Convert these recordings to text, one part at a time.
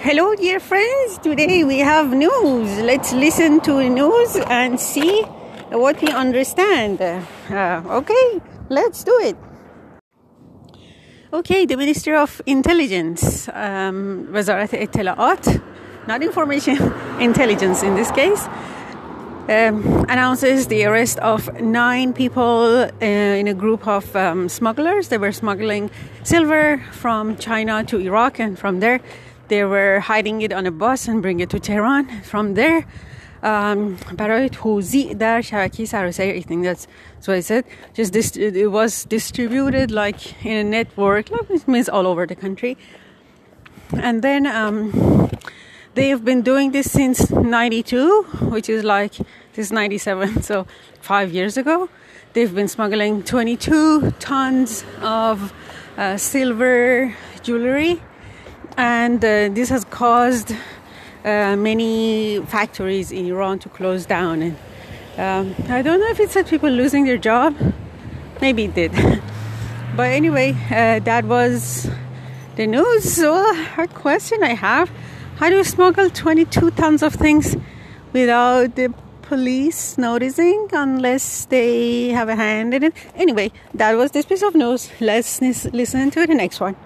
Hello dear friends, today we have news. Let's listen to news and see what we understand. Okay, let's do it. Okay, the Ministry of Intelligence, Wazirat al-Tala'at, not information, intelligence in this case, announces the arrest of 9 people in a group of smugglers. They were smuggling silver from China to Iraq, and from there they were hiding it on a bus and bring it to Tehran. From there, برای توزیع در شبکه سراسری, I think that's what I said. Just this, it was distributed like in a network, like it means all over the country. And then they have been doing this since 92, which is like this 97, so 5 years ago. They've been smuggling 22 tons of silver jewelry. And this has caused many factories in Iran to close down. And I don't know if it said people losing their job. Maybe it did. But anyway, that was the news. So a question I have, how do you smuggle 22 tons of things without the police noticing, unless they have a hand in it? Anyway, that was this piece of news. Let's listen to the next one.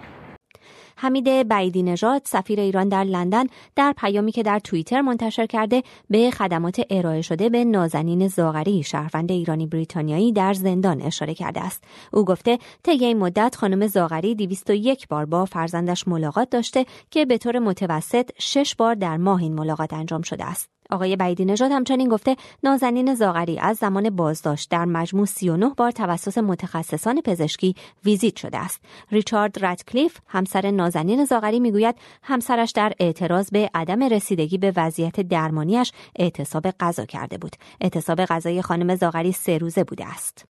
حمید بعیدی‌نژاد سفیر ایران در لندن در پیامی که در توییتر منتشر کرده به خدمات ارائه شده به نازنین زاغری شهروند ایرانی بریتانیایی در زندان اشاره کرده است. او گفته طی این مدت خانم زاغری 201 بار با فرزندش ملاقات داشته که به طور متوسط 6 بار در ماه این ملاقات انجام شده است. آقای بعیدی‌نژاد همچنین گفته نازنین زاغری از زمان بازداشت در مجموع 39 بار توسط متخصصان پزشکی ویزیت شده است. ریچارد رتکلیف همسر نازنین زاغری میگوید همسرش در اعتراض به عدم رسیدگی به وضعیت درمانیش اعتصاب غذا کرده بود. اعتصاب غذای خانم زاغری 3 روزه بوده است.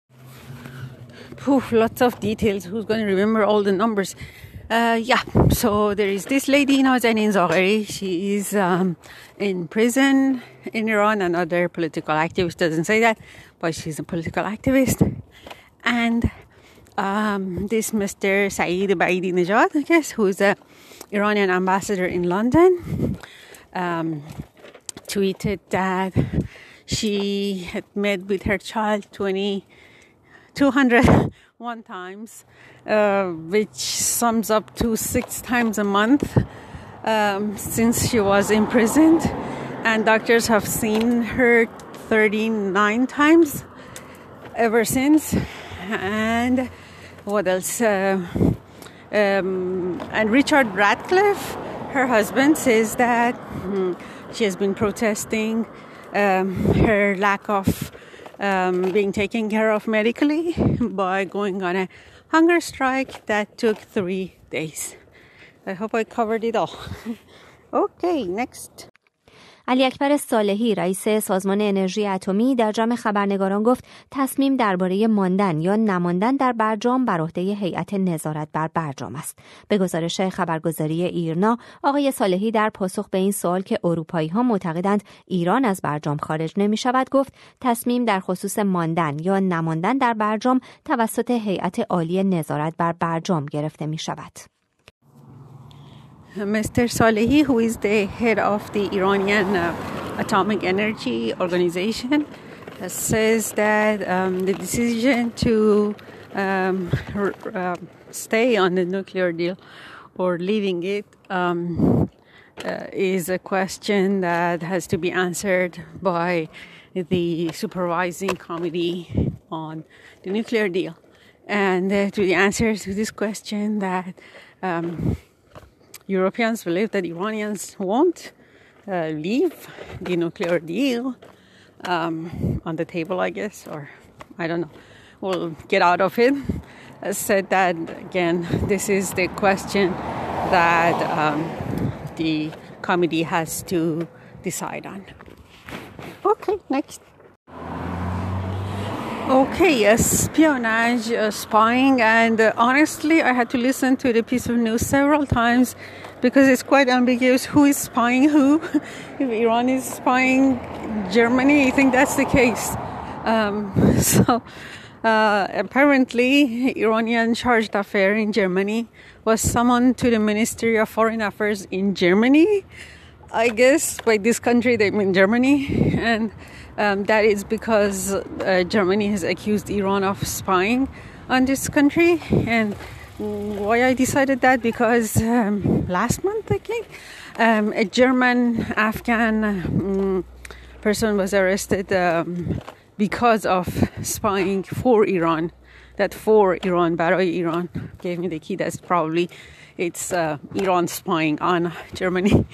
Lots of details. Who's going to remember all the numbers? So there is this lady, Nazanin Zaghari. She is in prison in Iran, another political activist, doesn't say that, but she's a political activist. And this Mr. Saeed Baeidinejad, I guess, who is the Iranian ambassador in London, tweeted that she had met with her child 201 times, which sums up to 6 times a month since she was imprisoned, and doctors have seen her 39 times ever since. And what else? And Richard Ratcliffe, her husband, says that she has been protesting her lack of being taken care of medically by going on a hunger strike that took 3 days. I hope I covered it all. Okay, next. علی اکبر صالحی رئیس سازمان انرژی اتمی در جمع خبرنگاران گفت تصمیم درباره ماندن یا نماندن در برجام بر عهده هیئت نظارت بر برجام است. به گزارش خبرگزاری ایرنا، آقای صالحی در پاسخ به این سوال که اروپایی‌ها معتقدند ایران از برجام خارج نمی‌شود گفت تصمیم در خصوص ماندن یا نماندن در برجام توسط هیئت عالی نظارت بر برجام گرفته می‌شود. Mr. Salehi, who is the head of the Iranian Atomic Energy Organization, says that the decision to stay on the nuclear deal or leaving it is a question that has to be answered by the supervising committee on the nuclear deal. And to the answer to this question that Europeans believe that Iranians won't leave the nuclear deal on the table, I guess, or I don't know, will get out of it. Said that, again, this is the question that the committee has to decide on. Okay, next. Okay, espionage, spying, and honestly, I had to listen to the piece of news several times because it's quite ambiguous who is spying who. If Iran is spying Germany, I think that's the case. So Apparently, Iranian charged affair in Germany was summoned to the Ministry of Foreign Affairs in Germany. I guess by this country they mean Germany, and that is because Germany has accused Iran of spying on this country. And why I decided that, because last month I think a German-Afghan person was arrested because of spying for Iran. That for Iran, برای Iran gave me the key. That's probably it's Iran spying on Germany.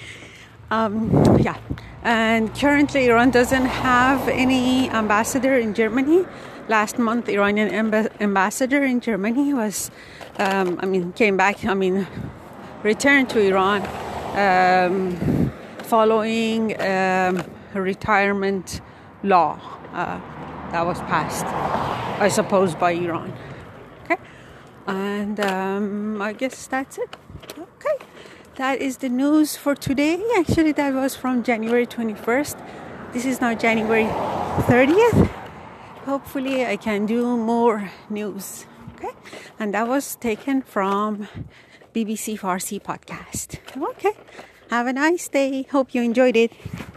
And currently Iran doesn't have any ambassador in Germany. Last month, Iranian ambassador in Germany was, returned to Iran following a retirement law that was passed, I suppose, by Iran. Okay, and I guess that's it. Okay. That is the news for today. Actually, that was from January 21st. This is now January 30th. Hopefully, I can do more news. Okay? And that was taken from BBC Farsi podcast. Okay. Have a nice day. Hope you enjoyed it.